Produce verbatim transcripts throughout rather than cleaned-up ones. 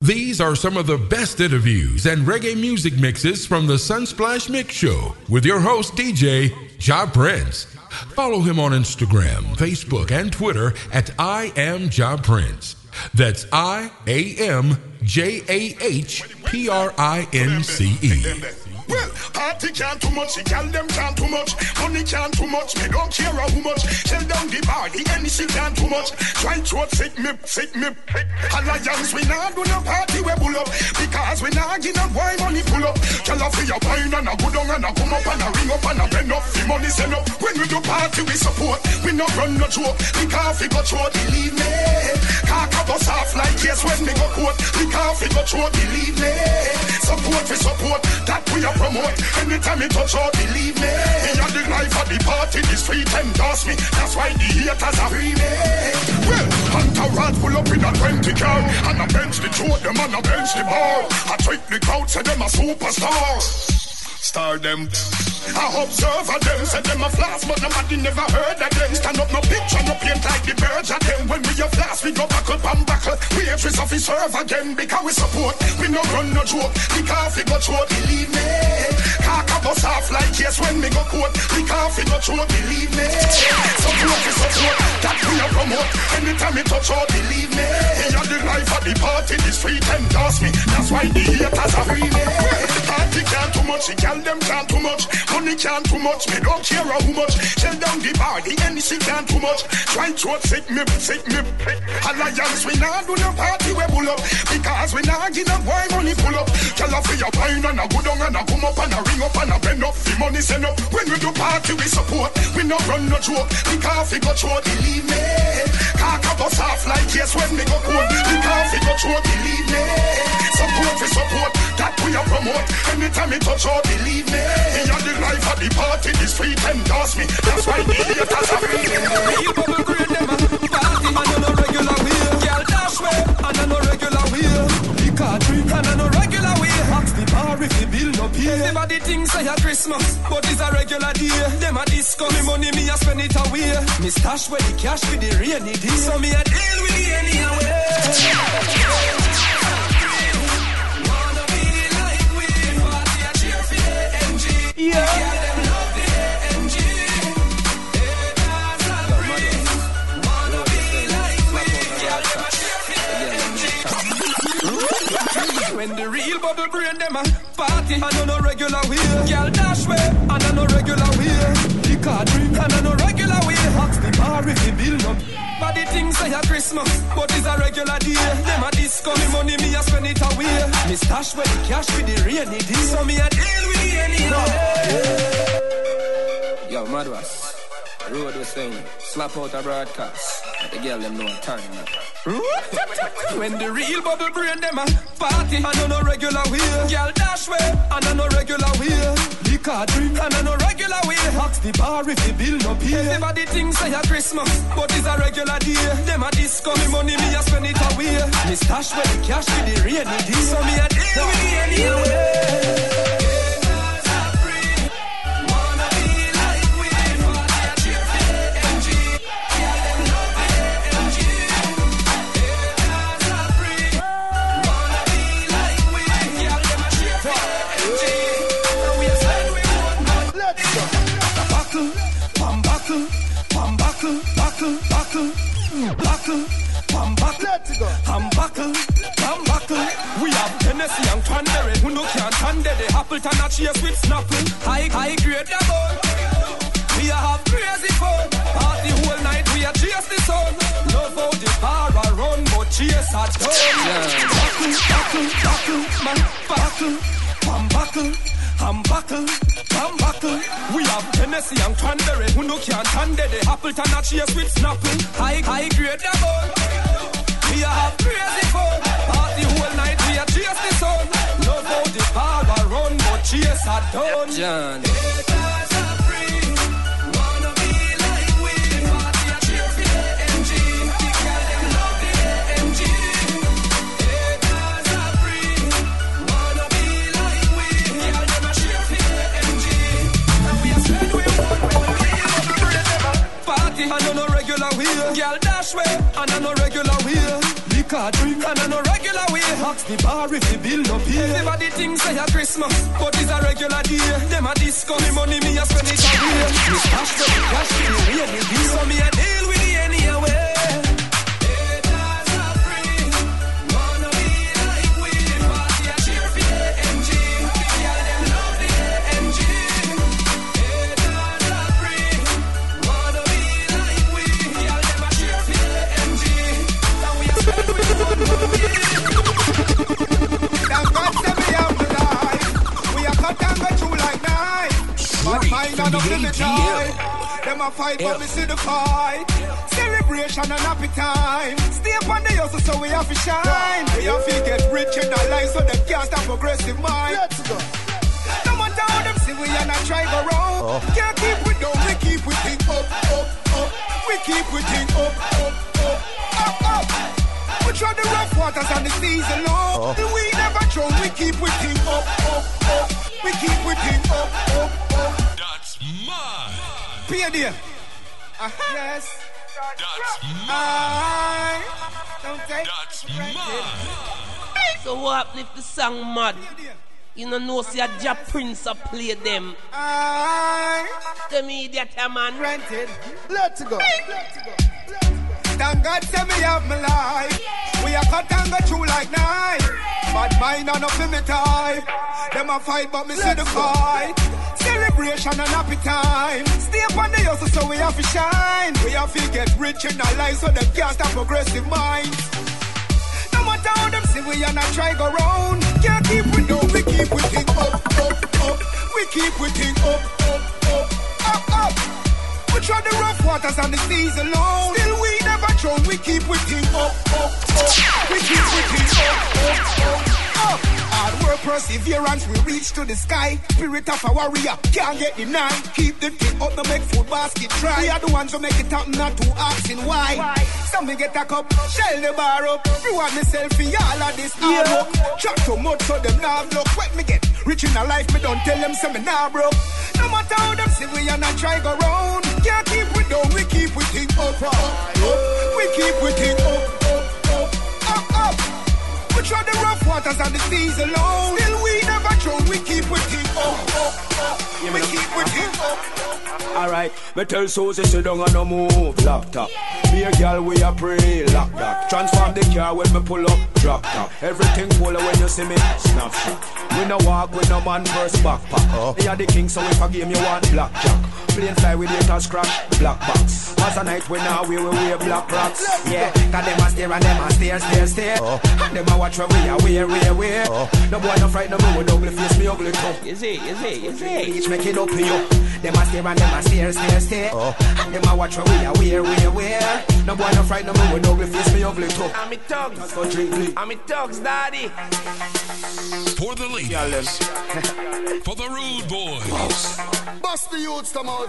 These are some of the best interviews and reggae music mixes from the Sunsplash Mix Show with your host, D J Ja Prince. Follow him on Instagram, Facebook, and Twitter at I Am Ja Prince. That's I A M J A H P R I N C E. Well, party can't too much, girl them can't too much, honey can't too much, me don't care how much. Tell down the party, anything can't too much. Try to take me, take me. Alliance, we not do no party, we pull up, because we not get no wine money pull up. Tell us we a wine and a good on and a come up and a ring up and a bend up, the money send up. When we do party, we support, we not run no joke, because we got short, believe me. Cock up us off like yes when we go court, because we got short, believe me. Support, we support, that we are promote. Anytime it touch out, believe me. Me and the life of the party, the street endorse me. That's why the haters are free me. Well, Hunter Rod pull up in a twenty car, and I bench the two of them and I bench the bar. I trick the crowd, say them a superstar. Star them. I observe of them, say them a flash, but nobody never heard of them. Stand up no picture, no paint like the birds of them. When we a flash, we go back up and back up. We entries off, we serve again, because we support. We no run no joke, because we got short, believe me. Cock us off like yes when we go court, we can't figure through, believe me. Support is support, that we are promote. Anytime it touch out, believe me. We are the life of the party, the street endorse me. That's why the haters are free me. Party can't too much, the girl them can't too much, money can't too much, me don't care how much. Tell down the party, anything can't too much. Try to take me, take me. Alliance, we not do no party, we pull up, because we not give up wine money pull up. Tell us we are wine and a good on and a come up and a ring up and a bend up, the money send up. When we do party, we support. We not run no joke, because we got short, believe me. Cock up us off like yes when we go cold, because we got short, believe me. Support, we support, that we are promote. Anytime it touch out, believe me. We are the life of the party, the street endorse me. That's why the haters are free. You go to create them party and no regular wheel. Girl dash way and no regular wheel. The country and no regular wheel. Ask the bar if they build up here. Everybody thinks I have Christmas, but it's a regular day. Them a disco, me money me a spend it away. Me stash where the cash for the rainy day. So me a deal with the any away. Yeah. Yeah, them love the A M G. Haters and friends wanna be like we. Yeah, them a cheer for A M G. When the real bubble brain them a party and no regular wheel. Girl dash way and no regular wheel. The car drink and no regular wheel. Ask the bar if they build up. But the things say a Christmas, but it's a regular day. Them a disco, me money me a spend it away. Me stash where the cash with the rainy day. So me a deal with the any no. Yeah. Yo, Madras, Road was saying, slap out a broadcast. The girl them know I'm turning up. When the real bubble brain them a party and no regular wheel. Girl dash way and no regular wheel. Liquor drink and no regular wheel. Ask the bar if they build up here. Everybody thinks say a Christmas, but it's a regular day. Them a disco, me money me a spend it away. Me stash where the cash with the rainy day. So me a deal with the anyway. Buckle, I'm buckle, I'm buckle, I'm buckle. We have Tennessee and Cranberry, who no can't handle the Appleton and cheese with snapple. High, high grade the bone. We have crazy fun. Party whole night, we are chase the sun. Love how the bar a run, but chase at home. Buckle, buckle, buckle, man, buckle, I'm buckle. I'm buckle, I'm buckle. We have Tennessee and Cranberry, who no can't handle the Appleton and cheese with snapple. High, high grade the bone. We have crazy fun. Party whole night, we are chase the sun. Love how the bar a run, but chase are done. John. Haters are free, wanna be like we. Party a cheer for the A M G. The girl them love the A M G. Haters are free, wanna be like we. Girl them a cheer for the A M G. And we a spend we want we. Party and no regular wheel. Girl dash way and no regular wheel. Liquor drink and no regular wheel. Ask the bar if you build up here. Everybody thinks I have Christmas, but it's a regular day. Them a disco, me money, me a spend it away. Me cash to me cash to me way, me deal. So me a deal with the any away. It does a bring, wanna be like we. Party a cheer for the A M G, yeah, them love the A M G. It does a bring, wanna be like we. Yeah, them a cheer for the A M G. Now we are spend with one more year. None of them die. Them a fight, but we see the fight. Celebration and happy time. Stay on the hustle, so we have to shine. We have to get rich in our life, so they can't stop progressing mind. Let's go. No matter how them see we and I try go wrong. Oh. Can't keep with them, we keep with things up, up, up. We keep with things up, up, up, up, up. We try the rough waters and the seas alone. Oh. We never throw, we keep with things up, up, up. We keep with things up, up, up. Pia dear. Uh, yes. That's mine. Don't take that's mine. So what uplift the song, mad? You know, no see a Ja Prince a play them. I. Tell me that a man rented. Let's go. Let's go. Thank God, tell me have my life. We are cut and go through like night. But mine are not in me type. Them a fight, but me see the fight. Celebration and happy time. Stay on the hustle, so we have to shine. We have to get rich in our life, so they can't stop progressive minds. No matter how them see we and I try go round. Can't keep with no, we keep with things up, up, up. We keep with things up, up, up, up, up. We try the rough waters and the seas alone. Still we never throw, we keep with things up, up, up. We keep with things up, up, up, up. Hard work, perseverance, we reach to the sky. Spirit of a warrior, can't get denied. Keep the thing up, no make food basket dry. We are the ones who make it happen, not too asking why. why? Some me get a cup, shell the bar up. You want me selfie, all of this hard work. Chat too much, so them nah block. What me get? Rich in a life, me don't tell them, so me nah broke. No matter how them see we and I try go round. Can't keep we down, we keep we thing up, up, up. We keep we thing up, up, up, up, up. We try the rough waters and the seas alone. Still we never throw, we keep with it up, up, up. Yeah, we keep with it up. Alright, me tell Susie she don't wanna move, laptop. Be a girl we a pray, lock that. Transform the car when me pull up, drop top. Everything full when you see me, snapshot. We no walk with no man first backpack. Oh. They are the king, so if I game you want blackjack. Plane fly with it and scratch, black box. As a night when now we will wear black rocks. Yeah, cause them a stare and them a stare, stare, stare. Oh. And them a watch where we are, where, where, where. Oh. No boy no fright, no me with ugly face, me ugly tongue. Is it, is it, is it? Each make it up to you. Them a stare and them a stare, stare, stare. Oh. And them a watch where we are, where, where, where. No boy no fright, no me with ugly face, me ugly tongue. I'm a thugs. So drink, please. I'm a thugs, daddy. For the ladies. For the rude boys. Bust the youths tomorrow.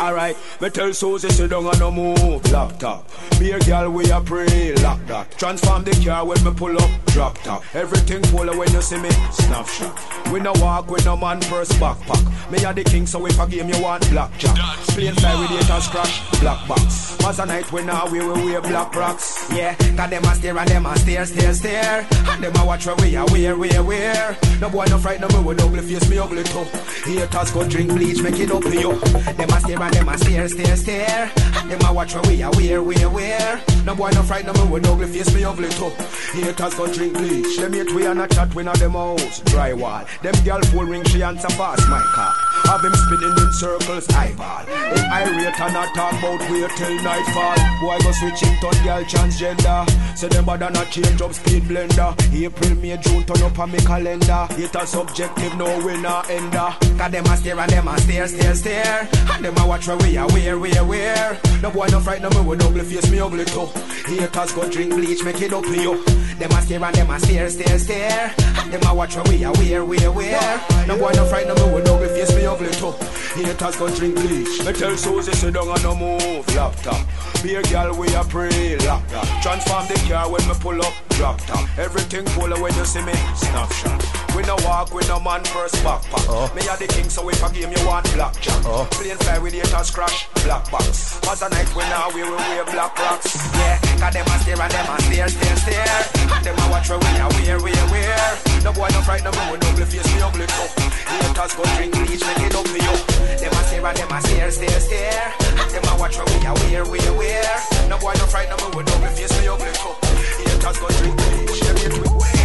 Alright, me tell Susie she don't wanna move, laptop. Be a girl we a pray, lock that. Transform the car when me pull up, drop top. Everything full when you see me, snapshot. We no walk with no man first backpack. Me are the king, so if I game you want blackjack. Plane fly with it and scratch, black box. Was a night when now we will wear black rocks. Yeah, cause them a stare and them a stare, stare, stare. And them a watch where we are, where, where, where. No boy no fright, no me with ugly face, me ugly too. Haters go drink bleach, make it up. Yo, them a stare and them a stare, stare, stare. Them a watch where we are, where, where, where. No boy no fright, no me with ugly face, me ugly too. Haters go drink bleach. Them hate we and a chat when a them house drywall. Them girl full ring, she answer fast my car. Have him spinning in circles, eyeball. If I rate and I talk about wait till nightfall. Boy go switching turn girl transgender. Say them bad and a change up speed blender. April, May, June turn up on me calendar. Haters subjective, no winner ender. Cause them a stare and them a stare, stare, stare. Stare. And them a watch where we are, where, where, where. No boy no fright, no me with ugly face, me ugly too. Haters go drink bleach, make it up to you. Them a stare and them a stare, stare, stare. And them a watch where we are, where, where, where. No boy no fright, no me with ugly face, me ugly too. Haters go drink bleach. Me tell Susie she don't wanna move, laptop. Be a girl we a pray, laptop. Transform the car when me pull up. drop top. Everything cooler when you see me, snapshot. We no walk, we no man first backpack. Uh. Me are the king, so if I game you want blackjack. Uh. Plain fly with the haters crash, black box. As a night we now we will wear black rocks. Yeah, cause them a stare and them a stare, stare, stare. And them a watch where we are, wear, wear, wear. No boy no fright, no boy no ugly face, me ugly cup. The haters go drink bleach, make it up for you. Them a stare and them a stare, stare, stare. And them a watch where we are, wear, wear, wear. No boy no fright, no boy no ugly face, me ugly cup. The haters go drink bleach, make it up for you.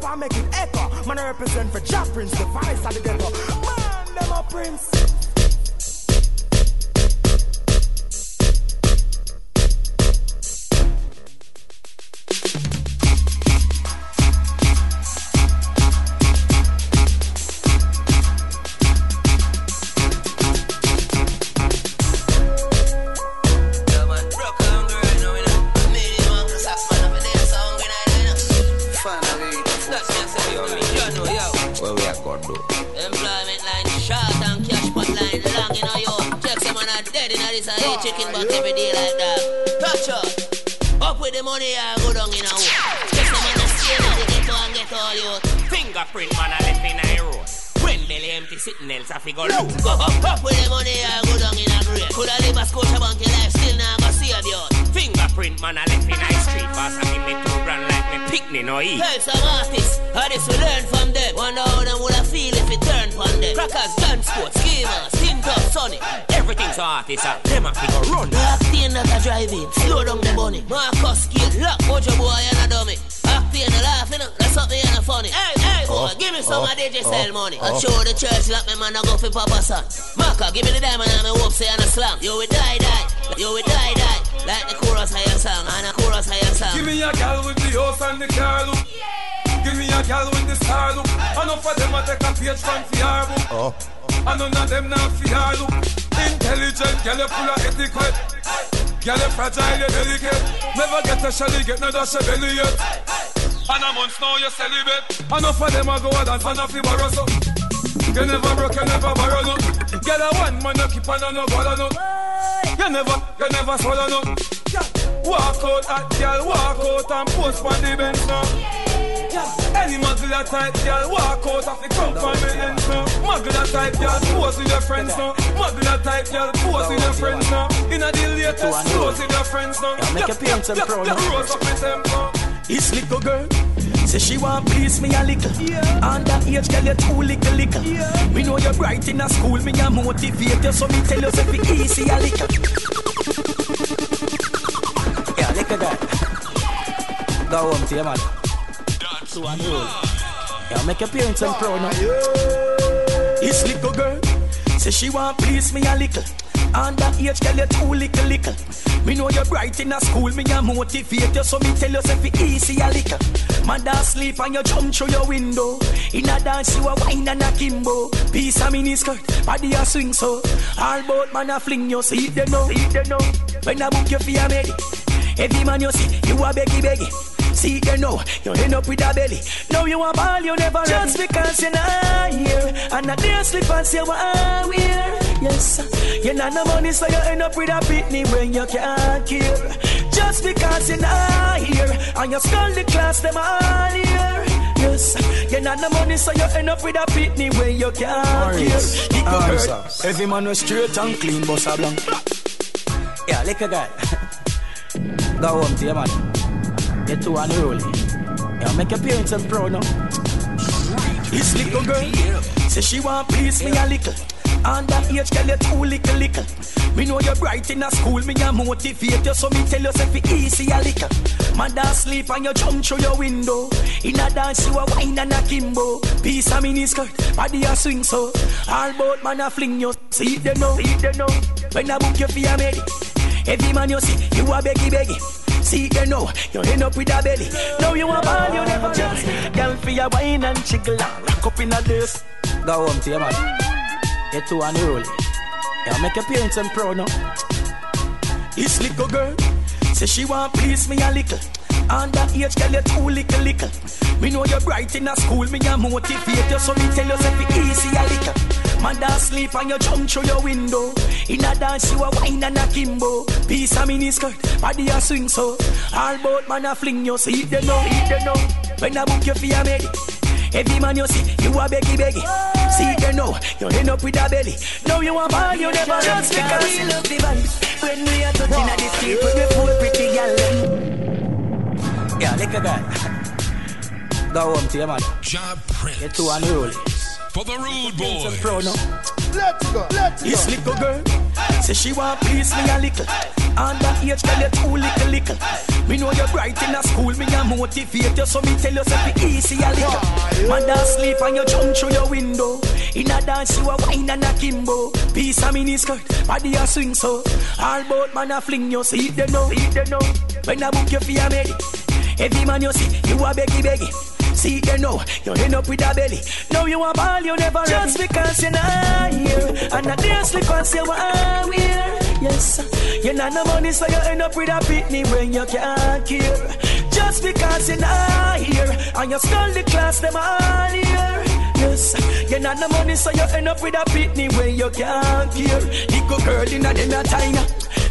I make it echo. Man, I represent for Ja Prince, the voice of the ghetto. Man, them a prince. Chicken butt every day like that. Touch up. Up with the money, I go down in a hole. Just a man that's scared of the ghetto and get all your fingerprint man a left in a road. When belly empty sitting else I figure out. Go up, up with the money, I go down in a grave. Could I live a Scotiabank life still now go save you. Fingerprint man a left in a street. Pass and give me two grand like me picnic no eat. Tell some artists, how this we learn from them. Wonder how them would I feel if it turned from them. Crackers, gun sports, gamers, tin top, sunny. Everything's artists, uh, them a figure run. Octane that a driving, slow down the bunny. Marcus Gate, lock out your boy and a dummy. Octane a laughing up, that's something and a funny. Hey, hey, oh, boy, give me some oh, of D J sell money. Oh. I show the church like my man a go for Papa son. Marker, give me the diamond and me whoop say and a slam. Yo, we die, die, yo, we die, die. Like the chorus higher song, and a chorus higher song. Give me a gal with the horse and the car look. Yeah. Give me a gal with the star look. I know for them I take a page from the album. Oh. I know none of them not fear look. Intelligent, girl, you full of etiquette. Girl, you fragile, you delicate. Never get a shelly, get no dash a belly yet. And a month now you celibate. I know for them I go out and fan of the borrow so. You never broke, you never borrow no. Girl, a one man, you keep on no bother no. You never, you never swallow no. Walk out at girl, walk out and post on the bench now. Any Magla type girl walk out of the confinement now. Magla type girl pose with your friends now. Magla type girl pose with your friends now. In a deal later, pose with your friends now. Make a P M T proud now. It's little girl. Say she want please me a little. And that age girl you too little little. We know you're bright in a school. Me a motivate you so me tell you so be easy a little. Yeah, little girl. Go home to your man. So I know. Yeah, make your parents and proud now. This little girl, say she want please me a little. And that age girl you too little little. Me know you're bright in a school, me a motivate you, so me tell you if it easy a little. Mother sleep and you jump through your window. In a dance you a wine and a kimbo. Piece of mini skirt, body a swing so. All boat man a fling you, see them now. When I book you for your baby, every man you see, you a beggy beggy. See you know, you end up with a belly. Now you a ball, you never just ready. Because you're not here. And I dare slip and say, well, we're yes. You're not no money, so you end up with a pitney when you can't care. Just because you're not here. And you skull the class, them all here. Yes. You're not no money, so you end up with a pitney when you can't care. Ah, every man was straight and clean, boss a blank. Yeah, like a guy. Go home to your man. Get to one roll. Yeah, make your parents and proud now. This little girl, say she want please me a little. And that age girl you too little little. Me know you're bright in a school, me a motivate you, so me tell you if it easy a little. Mother sleep and you jump through your window. In a dance you a wine and a kimbo. Piece of mini skirt, body a swing so. All boat man a fling you, see them now. When I book you for your baby, every man you see, you a beggy beggy. See you know, you end up with a belly. Now you a ball, you never just. Girl for your wine and jiggle and rock up in a dance. Go home to your man. Get to one roll. Yeah, make your parents and proud now. This little girl, say she want please me a little. And that age girl you too little little. Me know you're bright in a school, me a motivate you, so me tell you if it easy a little. Mother sleep and you jump through your window. In a dance you a wine and a kimbo. Piece of miniskirt, body a swing so. All boat man a fling you see it no, eat the no. When I book you for your mate. Every man you see, you a beggy beggy. See it no, you end up with a belly. Now you a ball, you never just because we love the vibes. When we are touching wow. At the street, when we pull pretty girl. Yeah, like a guy. Go home to your man. Ja Prince. Get to and roll. For the rude boys. Pro, no? Let's go, let's go. This little girl, hey. Say she want please me a little. And that age girl, you too little, little. Hey. Me know you're bright in a school, me a motivate you, so me tell you something easy a little. Oh, yeah. Mother sleep and you jump through your window. In a dance, you a wine and a kimbo. Piece of miniskirt, body a swing so. All boat man a fling you, see them now, see them now. When I book you for your mate, every man you see, you a beggy beggy. See you know, you end up with a belly. Now you a ball, you never just ready. Because you're not here. And not dance because you are here. Yes, you're not no money, so you end up with a picnic when you can't care. Just because you're not here. And you stole the class, them all here. Yes, you're not no money, so you end up with a picnic when you can't care. Little girl in a dinner time.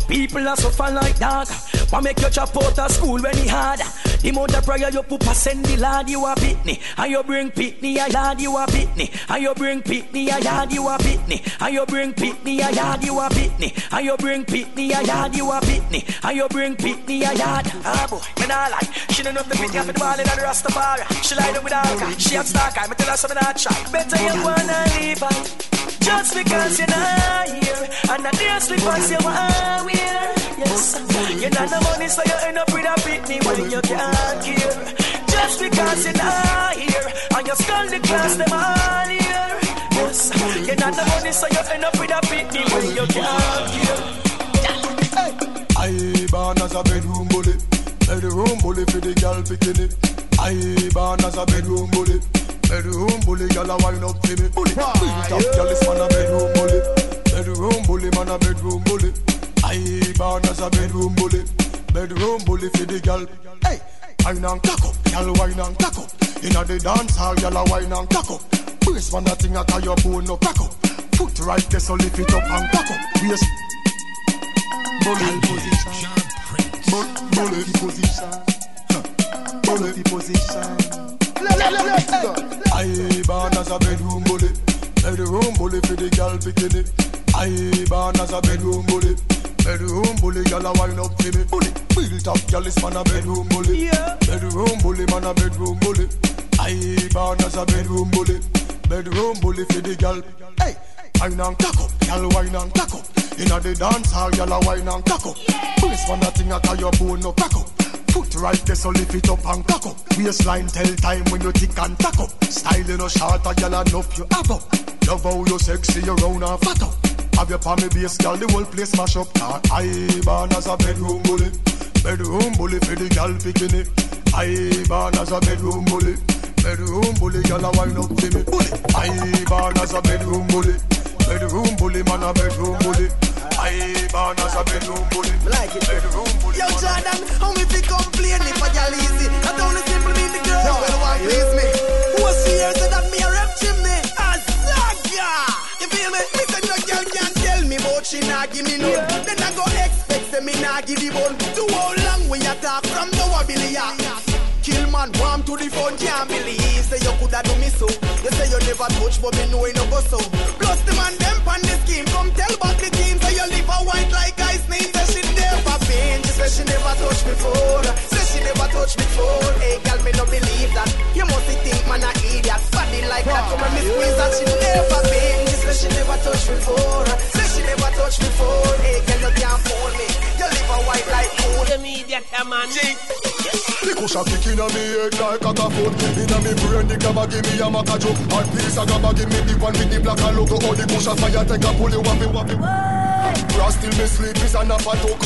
People are suffer like that. But make your chop out of school when he hard. The mother prayer your pupa send the lad you a pitney. And you bring pitney a lad you a pitney. And you bring pitney a lad you a pitney. And you bring pitney a lad you a pitney. And you bring pitney a lad you a pitney. And you bring pitney a lad. Ah boy, me nah lie. She don't know the pitney of the ball in the Rastafari. She lied up with alcohol. She have stock eye. Me tell her something I try. Better you wanna leave her. Just because you're not here. And I dare sleep as you are here. Yes, you're not the money so you end up with a pitney when you can. Here. Just because you're not here. And you stole the class, them all here. Yes, you're not the money, so you end up with a pity when you can't hear. Hey. I born as a bedroom bully. Bedroom bully for the girl bikini. I born as a bedroom bully. Bedroom bully, girl a wine up to me. Bully, top girl is man a bedroom bully. Bedroom bully, man a bedroom bully. I born as a bedroom bully. Bedroom bully for the girl. Hey. Wine and cock up, y'all wine and cock up. Inna the dance hall, y'all wine and cock up. Brace one that thing out of your bone, no crack up. Foot right there, so lift it up and cock up. Yes. Bully position. Bully position. Bully position. Let's go. I born as a bedroom bully. Bedroom bully for the girl bikini. I born as a bedroom bully. Bedroom bully, y'all a wine up to me. Bully, built up, y'all is man a bedroom bully. Yeah. Bedroom bully, man a bedroom bully. I born as a bedroom bully. Bedroom bully for the y'all. Hey, wine and cock up, y'all wine and cock up. Inna the dance hall, y'all a wine and cock up. Police man a thing out of your bone, no crack up. Foot right there, so lift it up and cock up. Waistline tell time when you tick and tack up. Style you no short, y'all enough you have up. Love how you sexy, you round and fat up. Have your palmy base, girl, the whole place mash up. I born as a bedroom bully. Bedroom bully for the girl bikini. I born as a bedroom bully. Bedroom bully, girl, a wine up to me. Bully. I born as a bedroom bully. Bedroom bully, man, a bedroom bully. I born as a bedroom bully. Like it. Bedroom bully. Yo, Jordan, how me fi complain if a girl easy? I don't simple mean the girl. Well, why please me? What's the year that me a rep chimney? She nah give me none. Then I go expect them, me nah give the bone. To how long we attack from no ability. Kill man, warm to the phone. Can't believe, say you coulda do me so. You say you never touch, but me know you no go so. Plus the man them pan the scheme. Come tell back the team, say you live a white like ice name. Say she never been, she say she never touched before. Say she never touched before. Hey girl, me no believe that. You must think man a idiot. Body like that, come and me squeeze that. She never been, she say she never touched before. Touch me for, hey girl, you can't fool me. You live a white like fool. The media come on. Because I'm kicking on me head like a foot. Inna me brain, the gaba give me a maca joke. And please, a gaba give me the one with the black and logo. All the bush a fire, take a pull you wappy wappy. Bro, still me sleep is an apatoke.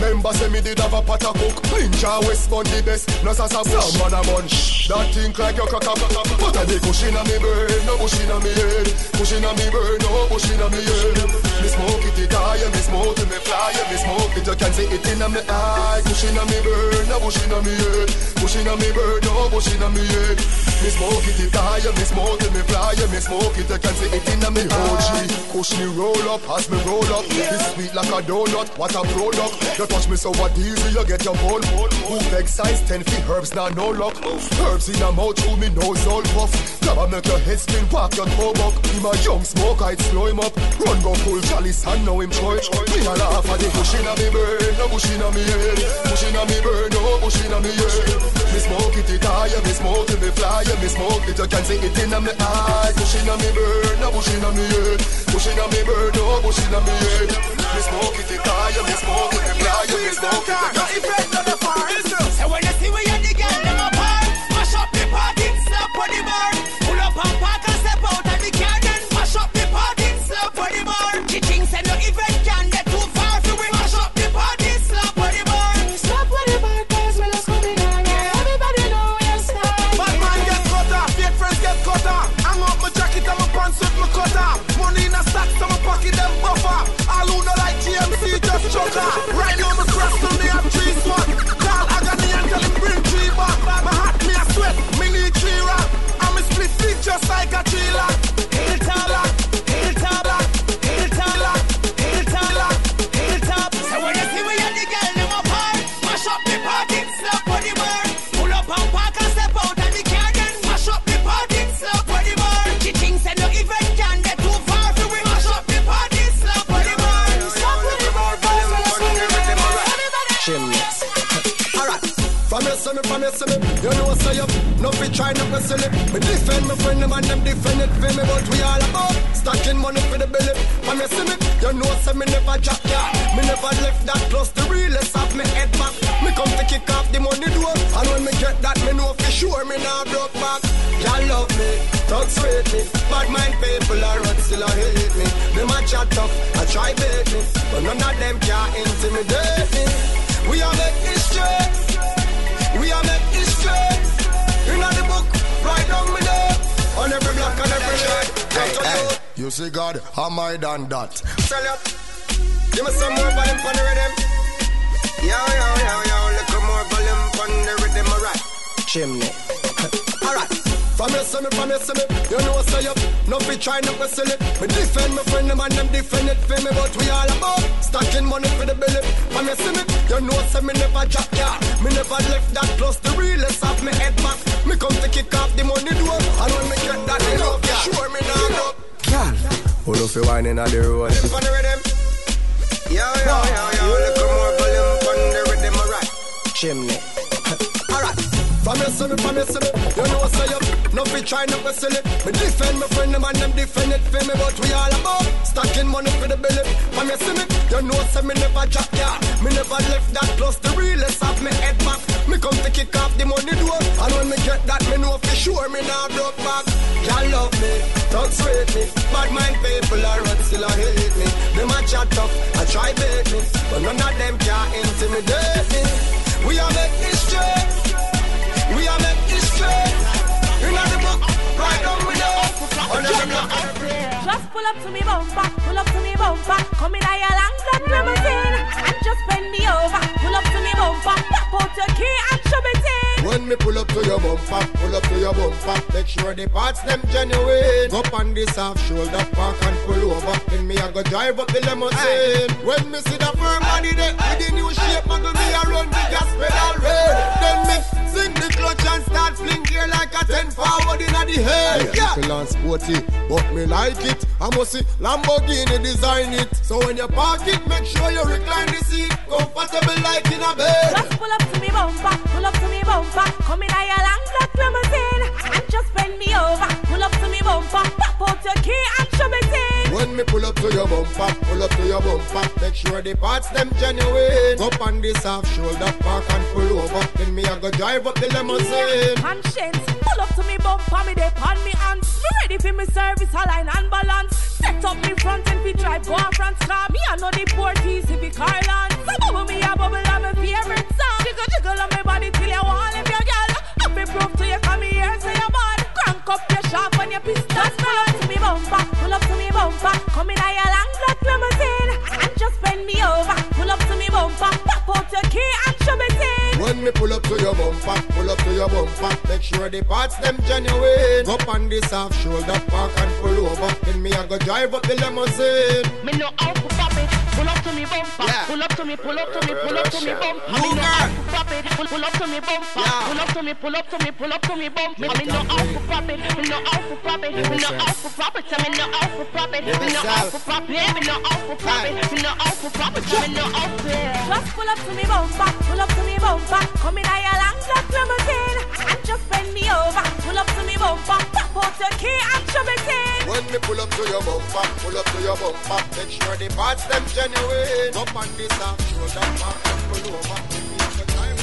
Remember, Papa say me did have a pot of coke. Ninja West bun the best. No sasa bush. Some man a bun. That think like your cock-up. But I dey pushing on me brain. No pushing on me head. Pushing on me brain. No pushing on me head. Me smoke it, it high. Me smoke till me fly. Me smoke it, you can see it in me eye. Pushing on me brain. No pushing on me head. Pushing on me brain. No pushing on me head. Me smoke it, it high. Me smoke till me fly. Me smoke it, you can see it in me eye. Push me roll up as me roll up. This sweet like a donut. What a product. You touch me so what easy, you get your bone. Who beg size ten feet herbs, now nah, no luck. Herbs in a mouth, through me nose all puff. Grab make your head spin, walk your toe buck. Him a young smoke, I'd slow him up. Run go full chalice and now him choy. Me a laugh at the pushing on me brain, no pushing on me head. Pushing on me brain, no pushing on me head. Me smoke it, it higher, me smoke it, me fly. Me smoke it, you can see it in me eye. Pushing on me brain, no pushing on me head. Pushing on me brain, no pushing on me head. Me smoke it, it higher, me smoke it, me fly. Now you is no car, no effect on the farm. So when you see we and the girl them apart, mash up the party, slap on the bar. Pull up and park and step out of the car, then mash up the party, slap on the bar. Chiching said no event can get too far, so we mash up the party, slap on the bar. Slap on the bar cause we lost coming on, yeah. Everybody know we are starting. Bad man get cut off, fake friends get cut off. Hang up my jacket and my pants with my cut off. Money in a sack so my pocket them buffer. All who don't like G M C just chuck off. You know what's up, no fit trying to press it. We defend my friend, them and them defend it for me, but we all about stacking money for the belly. When you see me, you know what's me never jack, yeah. Me never left that close, the realest of me head back. Me come to kick off the money door, and when me get that, me know for sure me now broke back. Y'all love me, thugs hate me, bad mind people are rot still I hate me. Them a chat tough, I try bait me, but none of them can intimidate me. We are make history. We are make history. You know the book, right on me now. On every block and every shade. Hey, hey. You see God, am I done that? Sell up. Give me some more volume for the rhythm. Yo, yo, yo, yo. Look more volume for the rhythm, alright. Chimney. Alright. From your semi, from your semi, you know what's up. No fit trying to wrestle it. We defend my friend, them and them defend it for me, but we all about stacking money for the belly. From your semi, you know what's up, me never jack, yeah. Me never left that close, the realest of me head back. Me come to kick off the money door, and when me get that in up, yeah. Sure me now go. Girl, who love you whining on the road? From the rhythm. Yo, yo, yo, yo, look more volume from the rhythm, alright. Chimney. Alright. From your semi, from your semi, you know what's up. No fit trying to wrestle it. Me defend my friend, them and them defend it for me, but we all about stacking money for the belly. When you see me, you know say me never jack, yeah. Me never left that close, the realest of me head back. Me come to kick off the money door, and when me get that, me know for sure me nah broke back. Y'all love me, thugs hate me, bad mind people are rot still I hate me. Them a chat tough, I try bait me, but none of them can intimidate me. We are make history, we are make history. You know the book, right on with the off, on the block. Just pull up to me, bounce back, pull up to me, bounce back. Come in a long black limousine, and just bend me over. Pull up to me, bounce back, pop out your key and show me thing. When me pull up to your bumper, pull up to your bumper. Make sure the parts them genuine. Up on this half shoulder, park and pull over. Then me I go drive up the limousine. Aye. When me see the firm body there, with the new shape, I go me around the gas pedal red. Then me sing the clutch and start fling gear like a ten forward in the head. Yeah, yeah. And sporty, but me like it. I must see Lamborghini design it. So when you park it, make sure you recline the seat, comfortable like in a bed. Just pull up to me bumper, pull up to me bumper. Come in a long black limousine and just bend me over. Pull up to me bumper, pop out your key and show me thing. When me pull up to your bumper, pull up to your bumper. Make sure the parts them genuine. Up on this half shoulder, park and pull over. Then me I go drive up the limousine. Conscience, pull up to me bumper, me dey pan me hands. Me ready for me service, align and balance. Set up me front and be drive, go on front car. Me I know the porties, if be carland. So bubble me a bubble, I'm When me pull up to your bumper, pull up to your bumper. Make sure the parts them genuine. Go up on this half shoulder, park and pull over. Then me I go drive up the limousine. Me no how to pop it. Pull up to me bumper, yeah. Pull up to me, pull up to me, pull up to me bumper. I mean no how to pop it, pull, pull up to me bumper, yeah. Pull up to me, pull up to me, pull up to me bumper. I mean no how to pop it, me no how to pop it, me no how to pop it, I mean no how to pop it, me no how to pop it, me no how to pop it, me no how to pop it, I mean no how to. Just pull up to me bumper, pull up to me bumper, come in I along that limousine and just bend me over. Pull up to me bumper, pop out your key and shove it in. When me pull up to your bumper, pull up to your bumper, make sure the parts them change. Anyway, up on this half shoulder, park and pull over. Give me the time.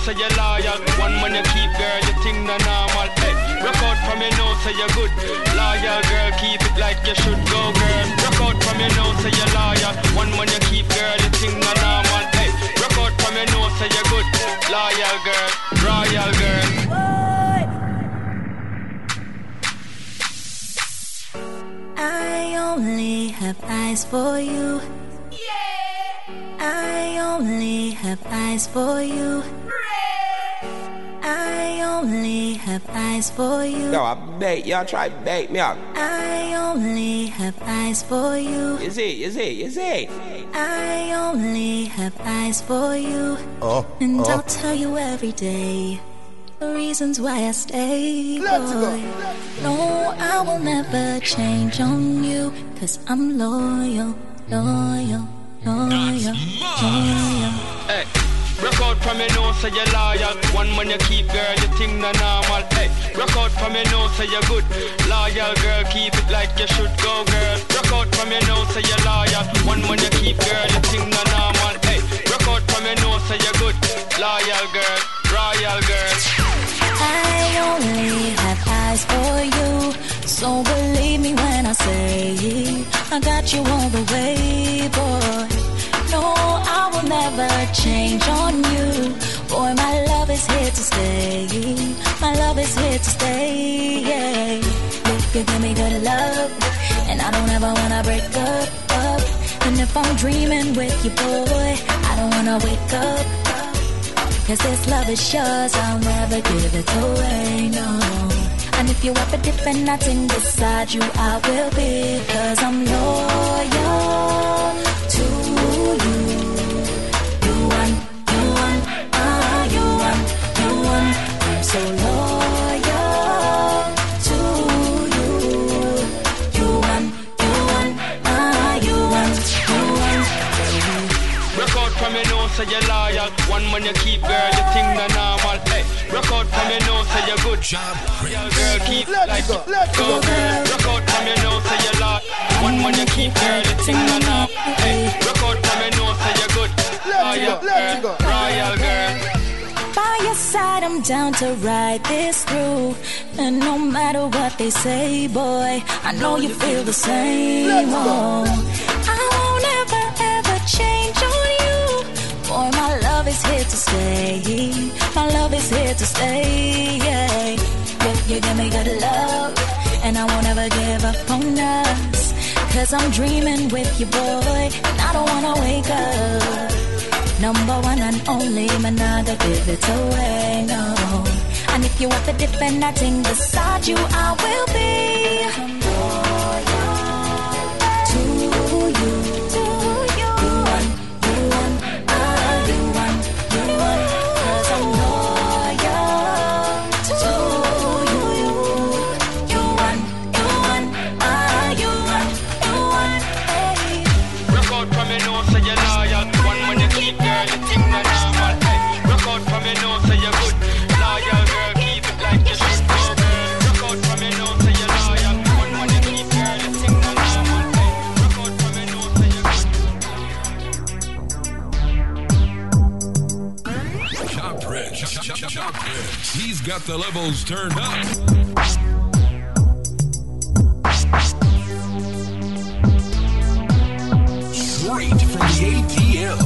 Say you're loyal, one man you keep, girl, you think no normal. Hey, rock out from your nose, say you're good. Loyal girl, keep it like you should go, girl. Rock out from your nose, say you're loyal. One man you keep, girl, you think no normal. Hey, rock out from your nose, say you're good. Loyal girl, royal girl. I only have eyes for you. Yeah. I only have eyes for you. I only have eyes for you. Yo, I bait, y'all try to bait me up. I only have eyes for you. Is it, is it, is it? I only have eyes for you. Oh, and oh. I'll tell you every day the reasons why I stay, boy. Let's go. Let's go. No, I will never change on you, 'cause I'm loyal, loyal, loyal, loyal. Hey. Rock out from your nose, say you're loyal. One man you keep, girl, you think no normal. Hey, rock out from your nose, say you're good. Loyal girl, keep it like you should go, girl. Rock out from your nose, say you're loyal. One man you keep, girl, you think no normal. Hey, rock out from your nose, say you're good. Loyal girl, royal girl. I only have eyes for you, so believe me when I say I got you all the way, boy. No, I will never change on you. Boy, my love is here to stay. My love is here to stay, yeah. You give me good love, and I don't ever wanna break up, up. And if I'm dreaming with you, boy, I don't wanna wake up, up. 'Cause this love is yours, I'll never give it away, no. And if you ever dip and nothing beside you, I will be. 'Cause I'm loyal to you, you one, you one, ah, you one, you one. I'm so loyal to you. You one, you one, ah, you one, you one. Rock out from your nose, say you're loyal. One man you keep, girl, you think no normal. Hey, rock out from your nose, say you're good. Girl, keep like go, go. Rock out from your nose, say you're loyal. One man you keep, girl, you think no normal. Hey, rock out from your nose, say you're good. Royal girl, royal girl. By your side, I'm down to ride this through. And no matter what they say, boy, I know you feel the same. Oh, I won't ever, ever change on you. Boy, my love is here to stay. My love is here to stay, yeah. You, you give me good love, and I won't ever give up on us. 'Cause I'm dreaming with you, boy, and I don't wanna wake up. Number one and only, man, I gotta give it away, no. And if you want the dip and nothing beside you, I will be. I'm loyal to you, to you. You want, you want, ah, you want, you want. 'Cause I'm loyal to you. You want, you want, ah, you want. Rock out from your nose, say you're good. Loyal girl, keep it like you should go. Rock out from your got the levels turned up. Straight from the A T L.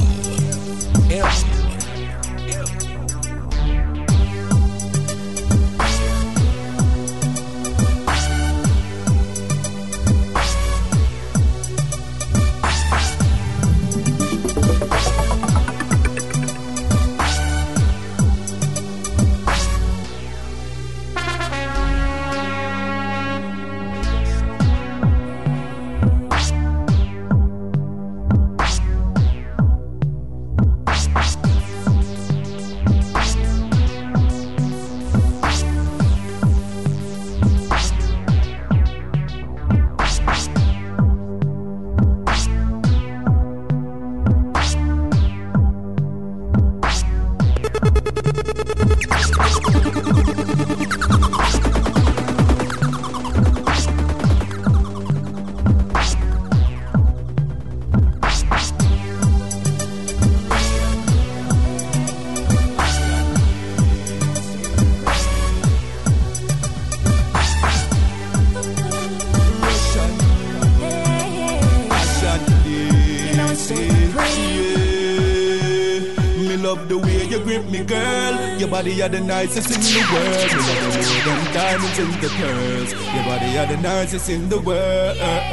Body are the nicest in the world. You love the way them diamonds and the pearls. Your body are the nicest in the world. Me a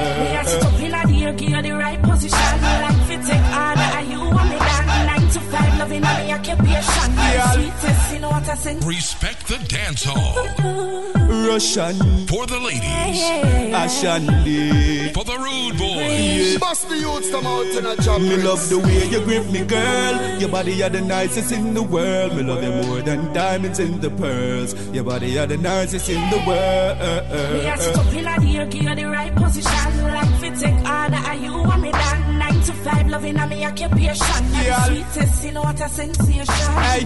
stop hill and here, give you the right position. You like fit take order, and you want me down. Nine to five, loving on me occupation. Sweetest, you know what I sing. Respect the dance hall. Russian for the ladies. Ashandi for the rude boys. Bust the youths come out in a job. Me love the way you grip me, girl. Your body are the nicest in the world. Me love you more than diamonds in the pearls. Your body are the nicest in the world. Me a stop hill and here, give you the right position. Like fit take order, are you want me down? Nine to five, loving on me occupation. Sweetest, you know what a sensation. Hey,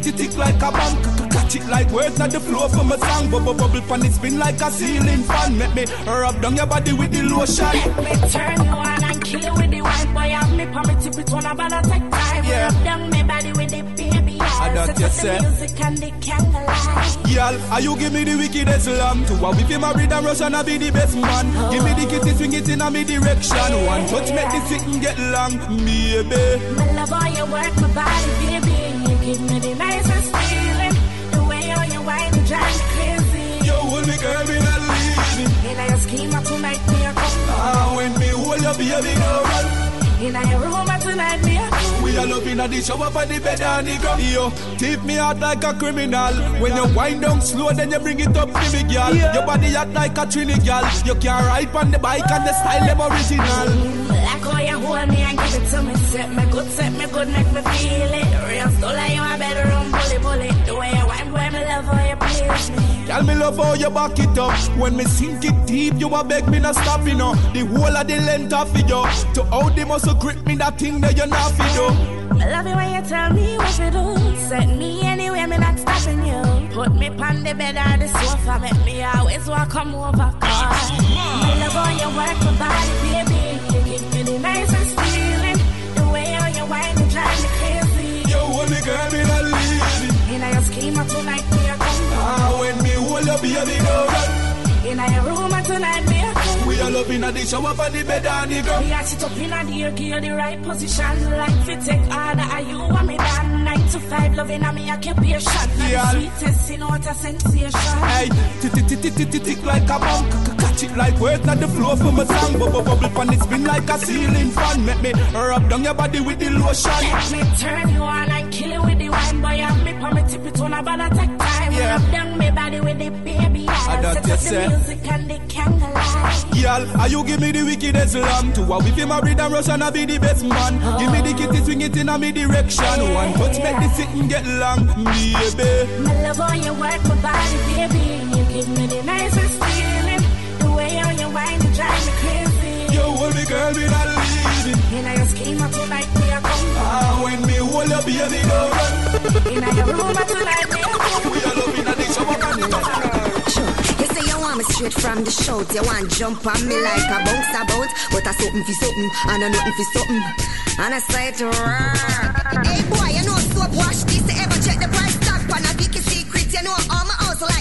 tick like a bank. Catch it like words at the floor from a song. Bubble bubble pan, it spin like a ceiling fan. Make me rub down your body with the lotion. Let me turn you on and kill you with the wine. Boy, have me pa, me tip it on a ball, take time. Rub down my body with the baby. I don't just say music and the candlelight. Y'all, are you give me the wickedest lamb? To a whippy married and Russian, I be the best man. Give me the kitty, swing it in a me direction. One touch, make this thing and get long, baby. My love, all you work, my body, baby. You give me the nicest feeling. The way all you wine and drive me crazy. You hold me, girl, me not leaving. In your scheme, I to make me a couple. Ah, when me hold you, baby, no run. In your room, I tonight, me a we are loving at the shower for the bed and the gun. Yo, tip me out like a criminal. When you wind down slow, then you bring it up to me, girl. Your body out like a trilly, girl. You can ride on the bike and the style them original. Like how you hold me and give it to me. Set me good, set me good, make me feel it. Real stole like you, I better run bully, bully. The way you wind, boy, me love how you please me. Tell me love how you back it up. When me sink it deep, you a beg me not stop, you know. The whole of the length of it, yo. To how they must grip me, that thing that you're not fit, yo. I love it when you tell me what to do. Set me anywhere, me not stopping you. Put me on the bed or the sofa, make me always walk come over. Cause I love how you work my body, baby. You give me the nicest feeling. The way all you wine, you drive me crazy. You hold me, girl, me not leaving. In your schema tonight, me a come. Ah, when me hold you, baby, no run. In your room tonight, me a come. We are loving at the shower for the bed and the girl. We are sit up in the ear, give you the right position. Like fit take order, are you want me down? Nine to five, loving on me occupation. Yeah. Sweetest, you know what a sensation. Hey, tick like a bank. Catch it like words on the floor from a song. Bubble bubble pan, it spin like a ceiling fan. Make me rub down your body with the lotion. Let me turn you on and kill you with the wine. Boy, have me pa, me tip it on a ball, take time. Rub down my body with the baby eyes. Set up the music and the candlelight. Y'all, are you give me the wickedest lamb? To a whippy married and Russian, I be the best man. Give me the kitty, swing it in a me direction. One touch. Make this sit and get long, baby. My love, all you work, my body, baby. You give me the nicest feeling. The way all you wine, you drive me crazy. You hold me, girl, me not leaving. In your schema tonight, me a come. Ah, when me hold you, baby, no run. In your room tonight, me a come. We are loving at the show, man. You say you want me straight from the show. You want jump on me like a bounce about. But I something for something, and I nothing for something. And I say to rock. Hey boy, you know soap wash this. Ever check the price tag? Pan a picky secret, you know.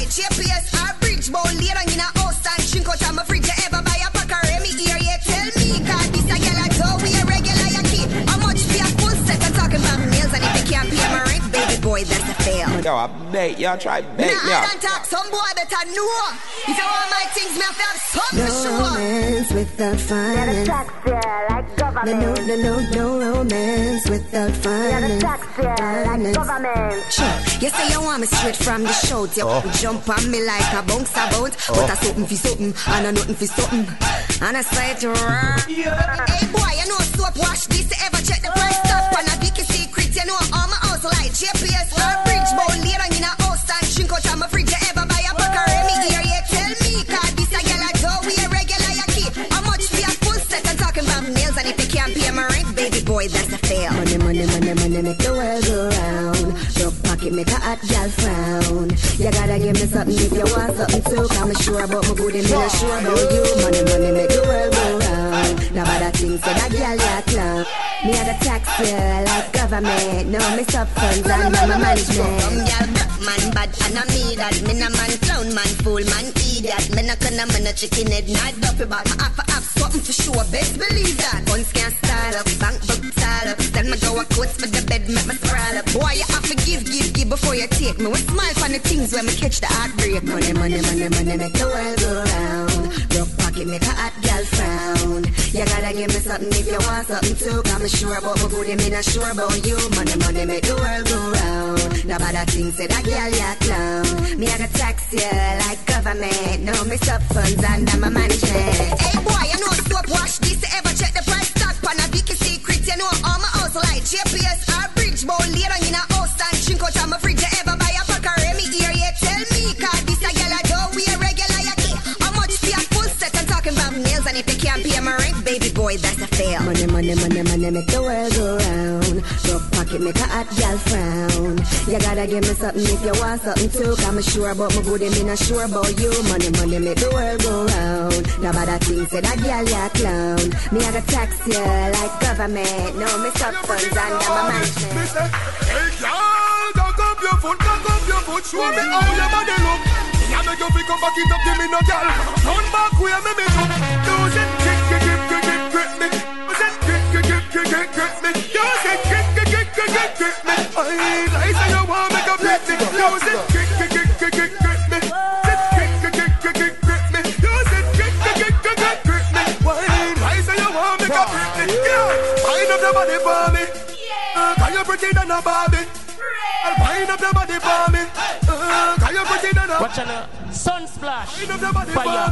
J P S or bridge bowl lay down in a house and drink out of my fridge. You ever buy a pack of Remy here? Yeah, tell me, cause this a girl I don't we a regular you keep. How much for a full set? I'm talking about my meals, and if you can't pay my rent, baby boy, that's a fail. No, I bet y'all try bet nah, y'all. I don't talk some boy that I know. If you want my things, me have to have some no for sure. No romance without finance. You're the taxi like government. No, no, no, no romance without finance. You're the taxi like government. Check. You say you want me straight from the shout. You oh. jump on me like a bounce about. Oh. But I something for something, and I nothing for something. And I say it wrong. Yeah. Hey boy, you know soap wash this. Ever check the price stuff? And I pick a secret. You know all my house like J P S or bridge bowl lay down in a house and drink out of my fridge. You ever buy a pack of Remy here? Yeah, tell me, cause this a girl I don't we a regular you keep. How much for a full set? I'm talking about meals, and if you can't pay my rent, baby boy, that's a fail. Money, money, money, money, make the world go round. Your pocket make a hot girl frown. You gotta give me something if you want something too. I'm sure about my booty, me not sure about you. Money, money, make the world go round. Now bad things that a girl ya clown. Me a the taxi like government. No, me sub funds and no, my management. Some girl black man bad and I me that. Me na man clown man fool man idiot. Me na gonna man a chicken head not duffy bag. Me have to have something for sure. Best believe that. Guns can't style up, bank book style up. Then me go a coat for the bed, make me sprawl up. Boy, you have to give, give, give before you take me. We smile for the things when me catch the heartbreak. Money, money, money, money, make the world go round. Broke pocket make a hot girl frown. You gotta give me something if you want something too. Sure about my booty, me not sure about you. Money, money, make the world go round. Now bad things say that girl ya clown. Me I got tax you like government. No, me sub funds and I'm a management. Hey boy, you know soap wash this. Ever check the price tag? Pan a big secret, you know all my house like J P S or bridge bowl lay down in a house and drink out of my fridge. You ever buy a pack of Remy here? Yeah, tell me, cause this a girl I don't we a regular ya keep. How much for a full set? I'm talking about nails, and if you can't pay my rent, baby boy, that's a fail. Money, money, money, money, make the world go round. Rock pocket, make a hot girl frown. You gotta give me something if you want something too. I'm sure about my booty, me not sure about you. Money, money, make the world go round. Now bad things say that girl ya clown. Me I got tax you like government. No, me sub funds and I'm a management. Hey girl, cock up your foot, cock up your foot. Show me how your body look. Me I make you pick up, back it up, give me no girl. Turn back where me make up. Lose it, kick, kick, kick, kick, kick. Sunsplash, fire.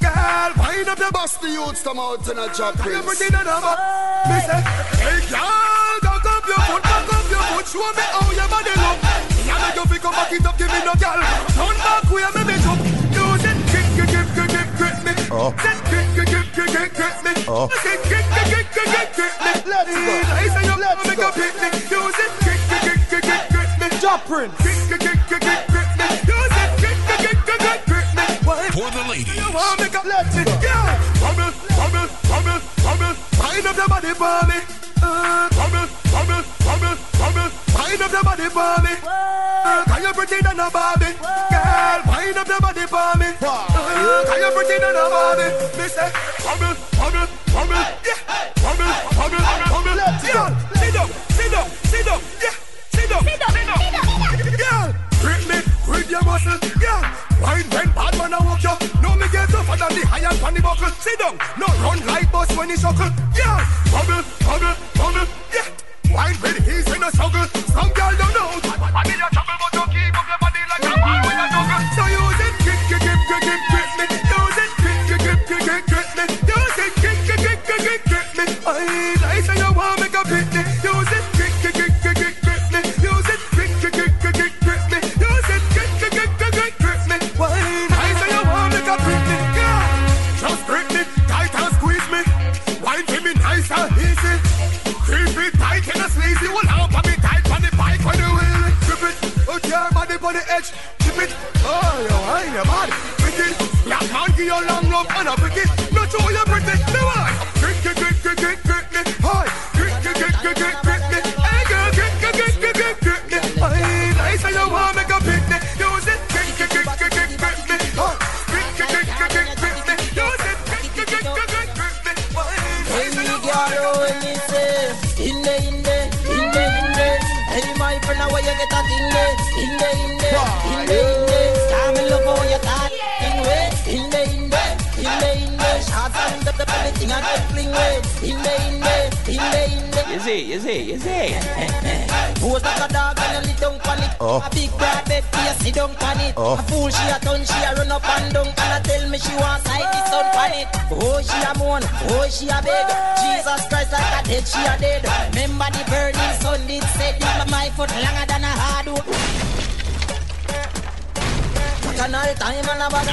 Girl, wind up the bus, the youths come out in a job. Prince. Me say, hey girl, cock up your foot, cock up your foot. Show me how your body look. Me make you pick up, back it up, give me no girl. Turn back, where me make up. Use it, kick, kick, kick, kick, kick me. Set, kick, kick, kick, kick, kick me. Set, kick, kick, kick, kick, kick me. Let's go. I say you never make a picnic. Use it, kick, kick, kick, kick, kick me. Ja Prince. Kick, kick, kick, kick, kick me. Use it, kick, kick, kick, kick, kick me. For the ladies. Let's go. Bubble, bubble, bubble, bubble. Wind up the body for me. Bubble, bubble, bubble, bubble. Wind up the body for me. Can you pretend on a Barbie? Girl, wind up the body for me. Can you pretend on a Barbie? Me say, bubble, bubble, bubble. Yeah, bubble, bubble, bubble. Let's go. Sit down, sit down, sit down. Yeah, sit down, sit down, sit down. Girl, grip me, grip your muscle. Girl, wind when bad man I walk you. On the high and on the buckle, sit down. No run like bus when he shuckle. Yeah, bubble, bubble, bubble. Yeah, wine with heels in a struggle. Some girl don't know. I need your trouble, but don't keep up your body like a ball when you juggle. So use it, kick, kick, kick, kick, kick, kick me. Use it, kick, kick, kick, kick, kick, kick me. Use it, kick, kick, kick, kick, kick, kick me. I say you want make a picnic. Use it, kick, kick, kick, kick, kick, kick me. Use it, kick, kick, kick, kick, kick, kick me. Use it, kick, kick, kick, kick, kick, kick me. I say you want make a picnic. Just grip me, tight and squeeze me. Wine to me nice and easy. Grip it tight and a sleazy. Will help me tight on the bike when you will. Grip it, out your body for the edge. Grip it, oh, you ain't a bad. Pick it, black man give your long rope and a pick it. Not show your pretty, no one. Grip, grip, grip, grip, grip, grip me. Hi, grip, grip, grip, grip, grip, grip me. Hey girl, grip, grip, grip, grip, grip me. Hey, I say you want me. Is he? Is he? Is he? Pose like a dog and you down on it. A big broad bed face, you down on it. A fool she a turn, she a run up and down, and a tell me she want side the sun on it. Oh she a moan, oh she a beg. Jesus Christ like a dead, she a dead. Remember the burning sun did set. My foot longer than a hard wood. Canal time and about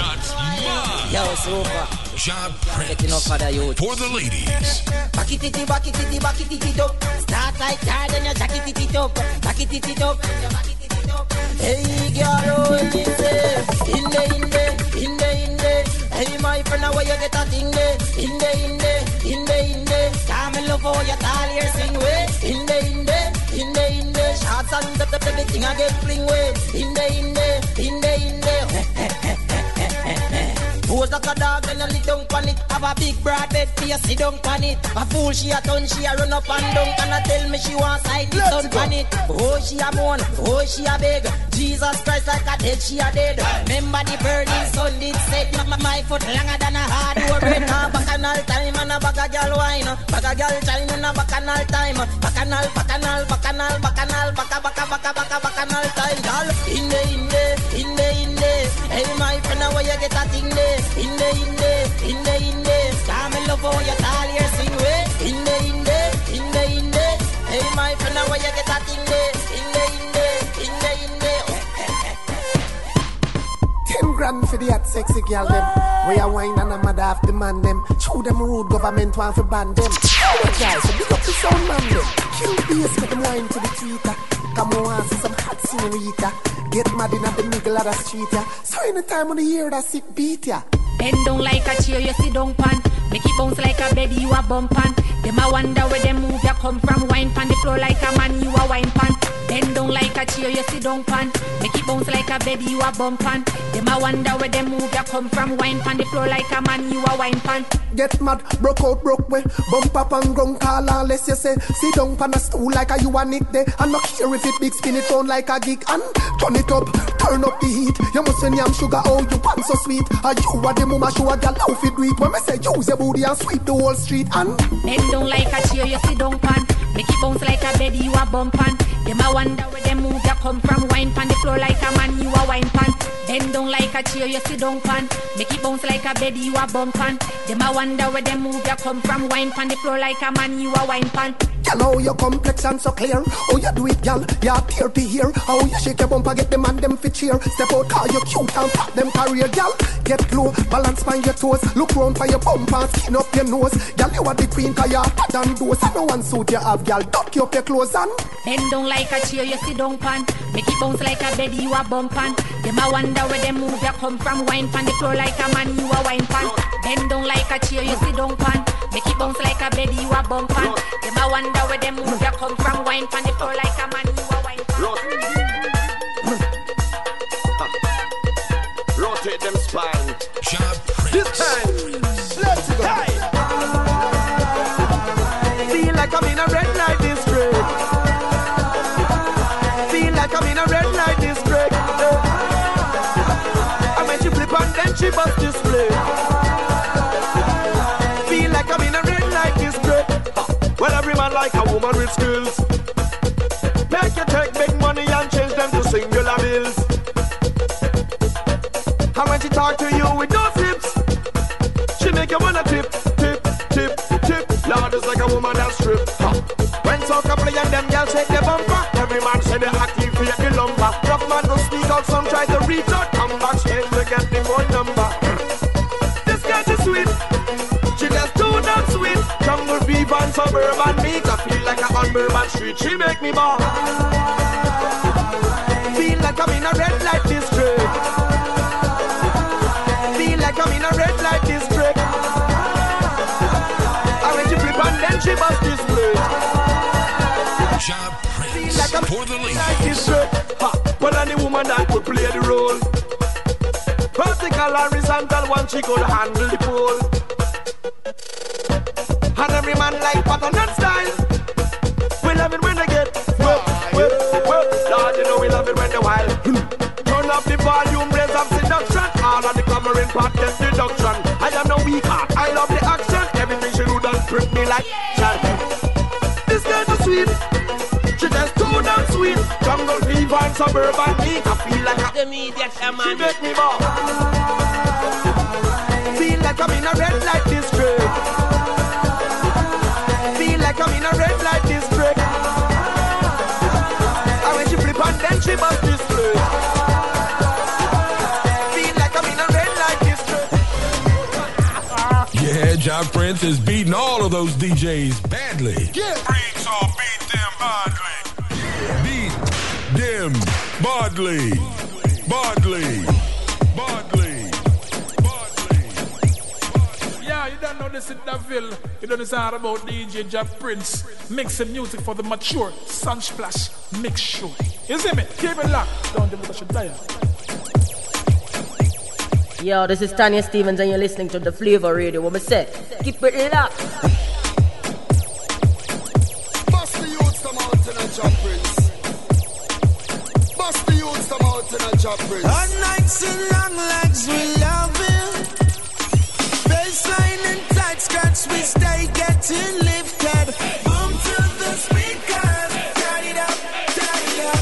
yo, super. Ja Prince for the youth. For the ladies. Bakititi, bakititi, bakititi top. Start like that and your jacketiti top. Bakititi top. Hey, girl, what you say? In the, in the, in the, in the. Hey, my friend, how you get that in the? In the, in the, in the, in the. Come and love all your tall ears in way. In the, in the, in the, in the. Shots and up, up, everything I get fling way. In the, in the, in the, in the. Pose like a dog and a little on it. Have a big broad bed face, she don't pan it. A fool she a ton, she a run up and down, and a tell me she want side the sun pan it. Oh she a moan, oh she a beg. Jesus Christ like a dead, she a dead. Remember the burning sun did set. My foot longer than a hard work. Bacchanal time and a bacchanal wine. Bacchanal time and a bacchanal time. Bacchanal, bacchanal, bacchanal, bacchanal, bacca, bacca, bacca, bacca, bacchanal time. Girl, in the, in the, in the, in the. Hey my friend, how you get that thing there? In the, in the, in the, in the. Come and love all your tall ears in way. In the, in the, in the, in the. Hey my friend, how you get that thing there? In the, in the, in the, in the. Ten grand for the hot sexy girl them. We are wine and a mother half demand them. Show them rude government want to ban them. Oh my guys, so big up the sound man them. Cute beast with them wine to the tweeter. Come on, see some hot senorita. Get mad in the middle of the street, yeah. So any time of the year that sick beat, yeah. Bend down like a chair, you sit down pan. Make it bounce like a bed, you a bump pan. Them a wonder where them move ya come from. Wine pan, the floor like a man, you a wine pan. Bend down like a chair, you sit down pan. Make it bounce like a bed, you a bump pan. Them a wonder where them move ya come from. Wine pan, the floor like a man, you a wine pan. Get mad, broke out, broke way. Bump up and ground call unless you say. Sit down pan a stool like a you a nick day. I'm not sure if it big skinny tone like a gig. And turn it up, turn up the heat. You must say yam sugar, oh you pan so sweet. Are you a dem? Mama show a girl how fit do it. When me say use your booty and sweep the whole street and bend down like a chair, you sit down pan. Make it bounce like a bed, you a bump pan. Dem a wonder where dem move ya come from. Wine pan the floor like a man, you a wine pan. Bend down like a chair, you sit down pan. Make it bounce like a bed, you a bump pan. Dem a wonder where dem move ya come from. Wine pan the floor like a man, you a wine pan. Hello, your complexion so clear. Oh, you do it, girl. You are tear to here. Oh, you shake your bumper, get them and them fit cheer. Step out, call you cute and pop them career, girl. Get low, balance by your toes. Look round for your bumper, skin up your nose. Girl, you are the queen, cause you are pattern dose. I don't want suit you have, girl. Duck you up your clothes and bend down like a chair, you sit down pan. Make it bounce like a bed, you a bump pan. Them a wonder where them move you come from. Wine pan the floor like a man, you a wine pan. Bend down like a chair, you sit down pan. Make it bounce like a bed, you a bump pan. Them a wonder where them move you come from. Wine pan the floor like a man, you a wine pan. Rotate them spine. This time, let's go. Hey. Feel like I'm in a red light district. She must display. Feel like I'm in a red light district. Well, every man like a woman with skills. Make you take big money and change them to singular bills. And when she talk to you with no tips, she make you wanna tip, tip, tip, tip. Lord, it's like a woman that strip. When soccer play and them girls shake their bumper, every man say they activate the lumber. Rough man don't speak out, some try to reach out. Come back, straight to get the more number. This girl is sweet. She just too damn sweet. Jungle people and suburban meets. I feel like I'm on Bourbon Street. She make me ball. Feel like I'm in a red light district. Feel like I'm in a red light district. I went to flip and then she bust this Ja Prince like a for the ladies. But any woman that could play the role. Vertical, horizontal, one she could handle the pole. And every man like pattern and style. We love it when they get whip, whip, whip. Lord, you know we love it when they wild. Turn up the volume, raise up seduction. All of the covering part, get deduction. I am no weak heart, I love the action. Everything she do. grip me like Ja Prince. This girl is sweet, she just too damn sweet. Jungle fever and suburban heat, I feel like a immediate shaman. She make me more. Feel like I'm in a red light district. Feel like I'm in a red light district. And when she flip and then she must display. Ja Prince is beating all of those D Js badly. Yeah. Prince all beat them badly. Yeah. Beat them badly. Badly. Badly. Badly. Yeah, you don't know this in Daville. You don't know this all about D J Ja Prince. Mixing music for the mature. Sunsplash Mix Show. You see me? Keep it locked. Don't give me such a dialogue. Yo, this is Tanya Stevens and you're listening to the Flavor Radio. What me say? Keep it locked. Bust the youths come out in a Ja Prince. Bust the youths come out in a Ja Prince. All nights in long legs we love it. Baseline and tight skirts we stay getting lifted. Boom to the speakers. Turn it up, turn it up.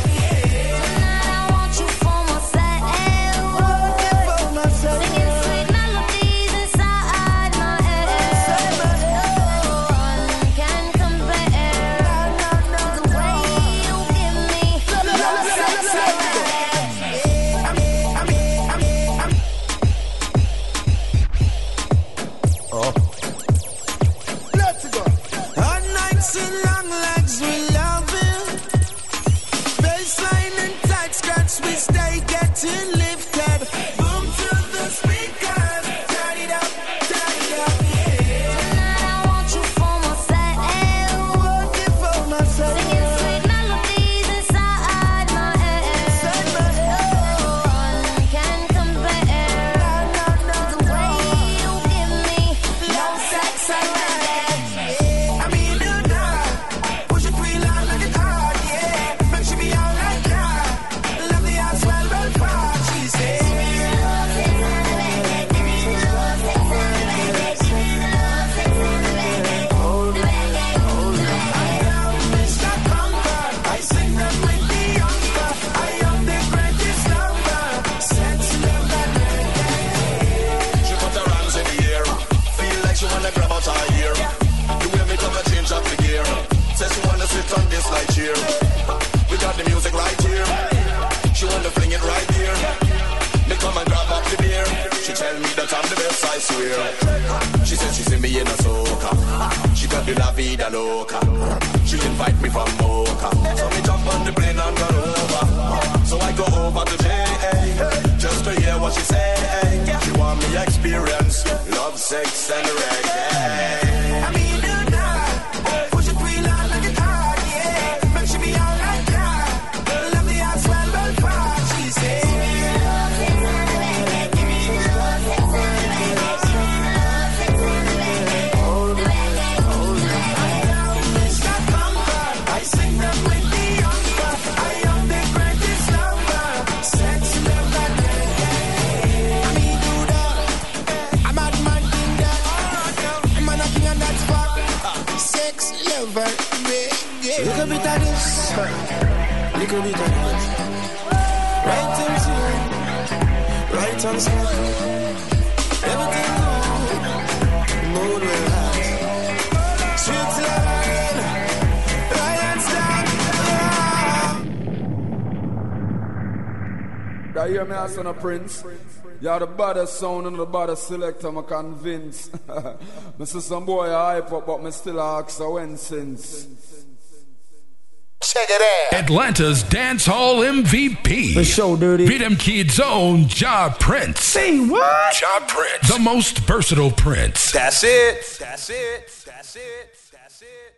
Son of Prince, you are the baddest sound and the baddest selector, I'm convinced. I see some boy hype up, but I still ask her when since. Check it out. Atlanta's dance hall M V P. The show dirty. Beat 'em kids own Ja Prince. Say what? Ja Prince. The most versatile Prince. That's it. That's it. That's it. That's it.